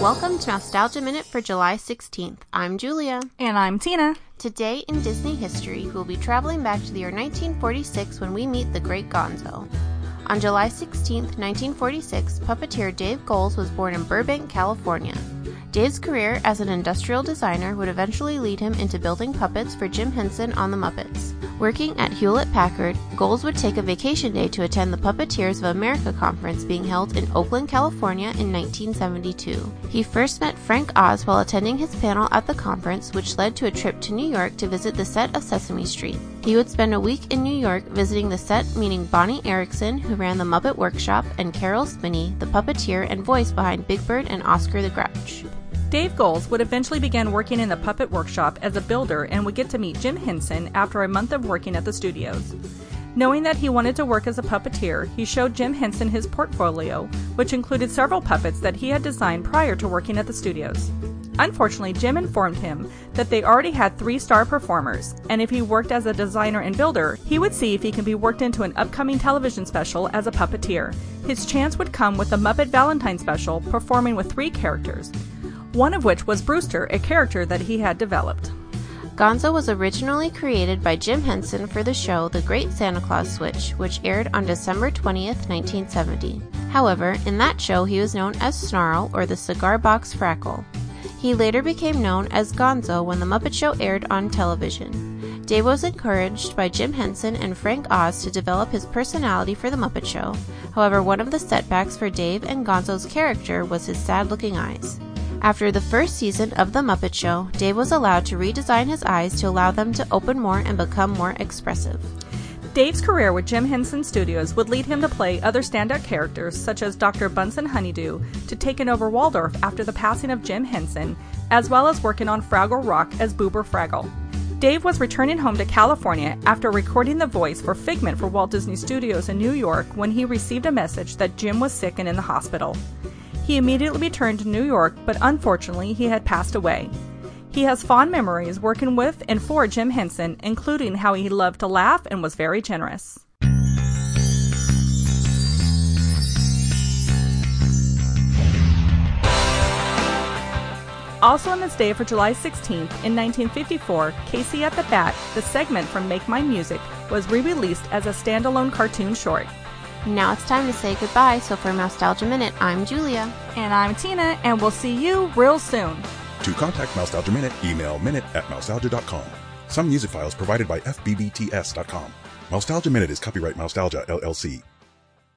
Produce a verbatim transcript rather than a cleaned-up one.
Welcome to Nostalgia Minute for July sixteenth. I'm Julia. And I'm Tina. Today in Disney history, we'll be traveling back to the year nineteen forty-six when we meet the great Gonzo. On July sixteenth, nineteen forty-six, puppeteer Dave Goelz was born in Burbank, California. Dave's career as an industrial designer would eventually lead him into building puppets for Jim Henson on The Muppets. Working at Hewlett-Packard, Goelz would take a vacation day to attend the Puppeteers of America conference being held in Oakland, California in nineteen seventy-two. He first met Frank Oz while attending his panel at the conference, which led to a trip to New York to visit the set of Sesame Street. He would spend a week in New York visiting the set, meeting Bonnie Erickson, who ran the Muppet Workshop, and Carol Spinney, the puppeteer and voice behind Big Bird and Oscar the Grouch. Dave Goelz would eventually begin working in the Puppet Workshop as a builder and would get to meet Jim Henson after a month of working at the studios. Knowing that he wanted to work as a puppeteer, he showed Jim Henson his portfolio, which included several puppets that he had designed prior to working at the studios. Unfortunately, Jim informed him that they already had three star performers, and if he worked as a designer and builder, he would see if he could be worked into an upcoming television special as a puppeteer. His chance would come with the Muppet Valentine special, performing with three characters, one of which was Brewster, a character that he had developed. Gonzo was originally created by Jim Henson for the show The Great Santa Claus Switch, which aired on December twentieth, nineteen seventy. However, in that show he was known as Snarl, or the Cigar Box Frackle. He later became known as Gonzo when The Muppet Show aired on television. Dave was encouraged by Jim Henson and Frank Oz to develop his personality for The Muppet Show. However, one of the setbacks for Dave and Gonzo's character was his sad-looking eyes. After the first season of The Muppet Show, Dave was allowed to redesign his eyes to allow them to open more and become more expressive. Dave's career with Jim Henson Studios would lead him to play other standout characters such as Doctor Bunsen Honeydew, to taking over Waldorf after the passing of Jim Henson, as well as working on Fraggle Rock as Boober Fraggle. Dave was returning home to California after recording the voice for Figment for Walt Disney Studios in New York when he received a message that Jim was sick and in the hospital. He immediately returned to New York, but unfortunately he had passed away. He has fond memories working with and for Jim Henson, including how he loved to laugh and was very generous. Also on this day for July sixteenth, in nineteen fifty-four, Casey at the Bat, the segment from Make My Music, was re-released as a standalone cartoon short. Now it's time to say goodbye, so for Nostalgia Minute, I'm Julia. And I'm Tina, and we'll see you real soon. To contact Nostalgia Minute, email minute at mousetalgia dot com. Some music files provided by F B B T S dot com. Nostalgia Minute is copyright Mousetalgia L L C.